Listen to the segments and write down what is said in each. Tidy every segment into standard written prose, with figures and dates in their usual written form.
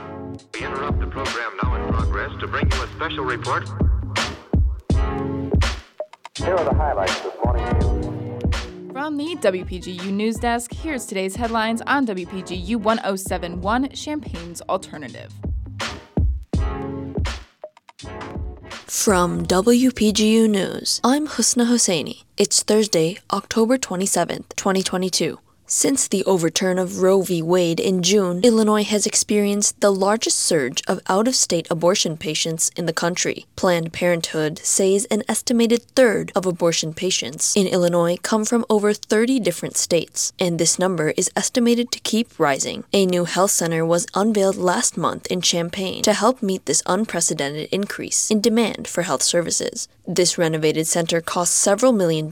We interrupt the program now in progress to bring you a special report. Here are the highlights this morning. From the WPGU News Desk, here's today's headlines on WPGU 1071, Champaign's Alternative. From WPGU News, I'm Husna Hosseini. It's Thursday, October 27th, 2022. Since the overturn of Roe v. Wade in June, Illinois has experienced the largest surge of out-of-state abortion patients in the country. Planned Parenthood says an estimated third of abortion patients in Illinois come from over 30 different states, and this number is estimated to keep rising. A new health center was unveiled last month in Champaign to help meet this unprecedented increase in demand for health services. This renovated center costs several $1 million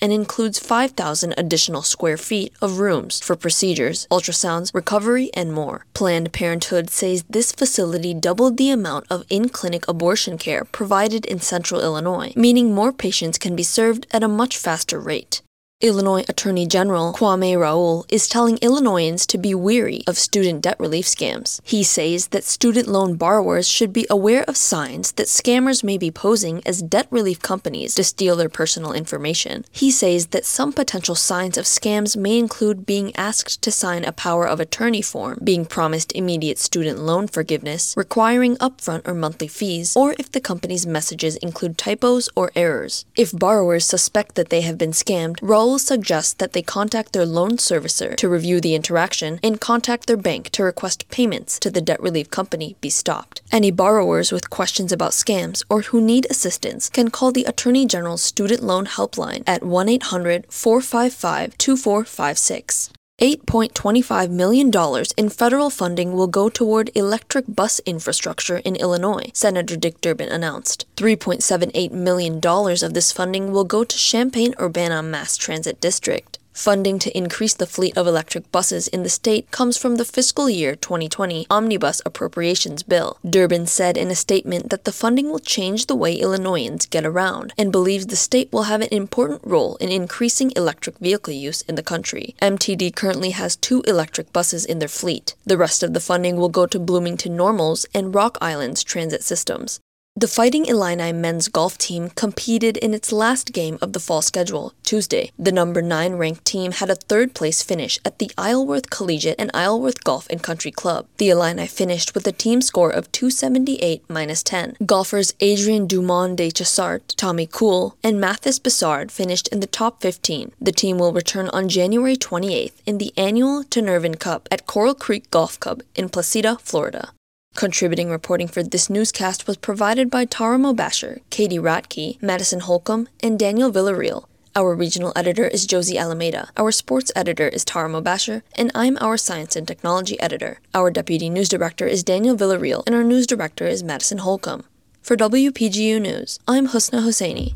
and includes 5,000 additional square feet of rooms for procedures, ultrasounds, recovery, and more. Planned Parenthood says this facility doubled the amount of in-clinic abortion care provided in central Illinois, meaning more patients can be served at a much faster rate. Illinois Attorney General Kwame Raoul is telling Illinoisans to be wary of student debt relief scams. He says that student loan borrowers should be aware of signs that scammers may be posing as debt relief companies to steal their personal information. He says that some potential signs of scams may include being asked to sign a power of attorney form, being promised immediate student loan forgiveness, requiring upfront or monthly fees, or if the company's messages include typos or errors. If borrowers suspect that they have been scammed, Raoul suggests that they contact their loan servicer to review the interaction and contact their bank to request payments to the debt relief company be stopped. Any borrowers with questions about scams or who need assistance can call the Attorney General's Student Loan Helpline at 1-800-455-2456. $8.25 million in federal funding will go toward electric bus infrastructure in Illinois, Senator Dick Durbin announced. $3.78 million of this funding will go to Champaign-Urbana Mass Transit District. Funding to increase the fleet of electric buses in the state comes from the fiscal year 2020 Omnibus Appropriations Bill. Durbin said in a statement that the funding will change the way Illinoisans get around and believes the state will have an important role in increasing electric vehicle use in the country. MTD currently has 2 electric buses in their fleet. The rest of the funding will go to Bloomington-Normal's and Rock Island's transit systems. The Fighting Illini men's golf team competed in its last game of the fall schedule, Tuesday. The number 9 ranked team had a third-place finish at the Isleworth Collegiate and Isleworth Golf and Country Club. The Illini finished with a team score of 278-10. Golfers Adrian Dumont de Chassart, Tommy Cool, and Mathis Bassard finished in the top 15. The team will return on January 28th in the annual Tenervin Cup at Coral Creek Golf Club in Placida, Florida. Contributing reporting for this newscast was provided by Tarammo Bashir, Katie Ratke, Madison Holcomb, and Daniel Villarreal. Our regional editor is Josie Alameda, our sports editor is Tarammo Bashir, and I'm our science and technology editor. Our deputy news director is Daniel Villarreal, and our news director is Madison Holcomb. For WPGU News, I'm Husna Hosseini.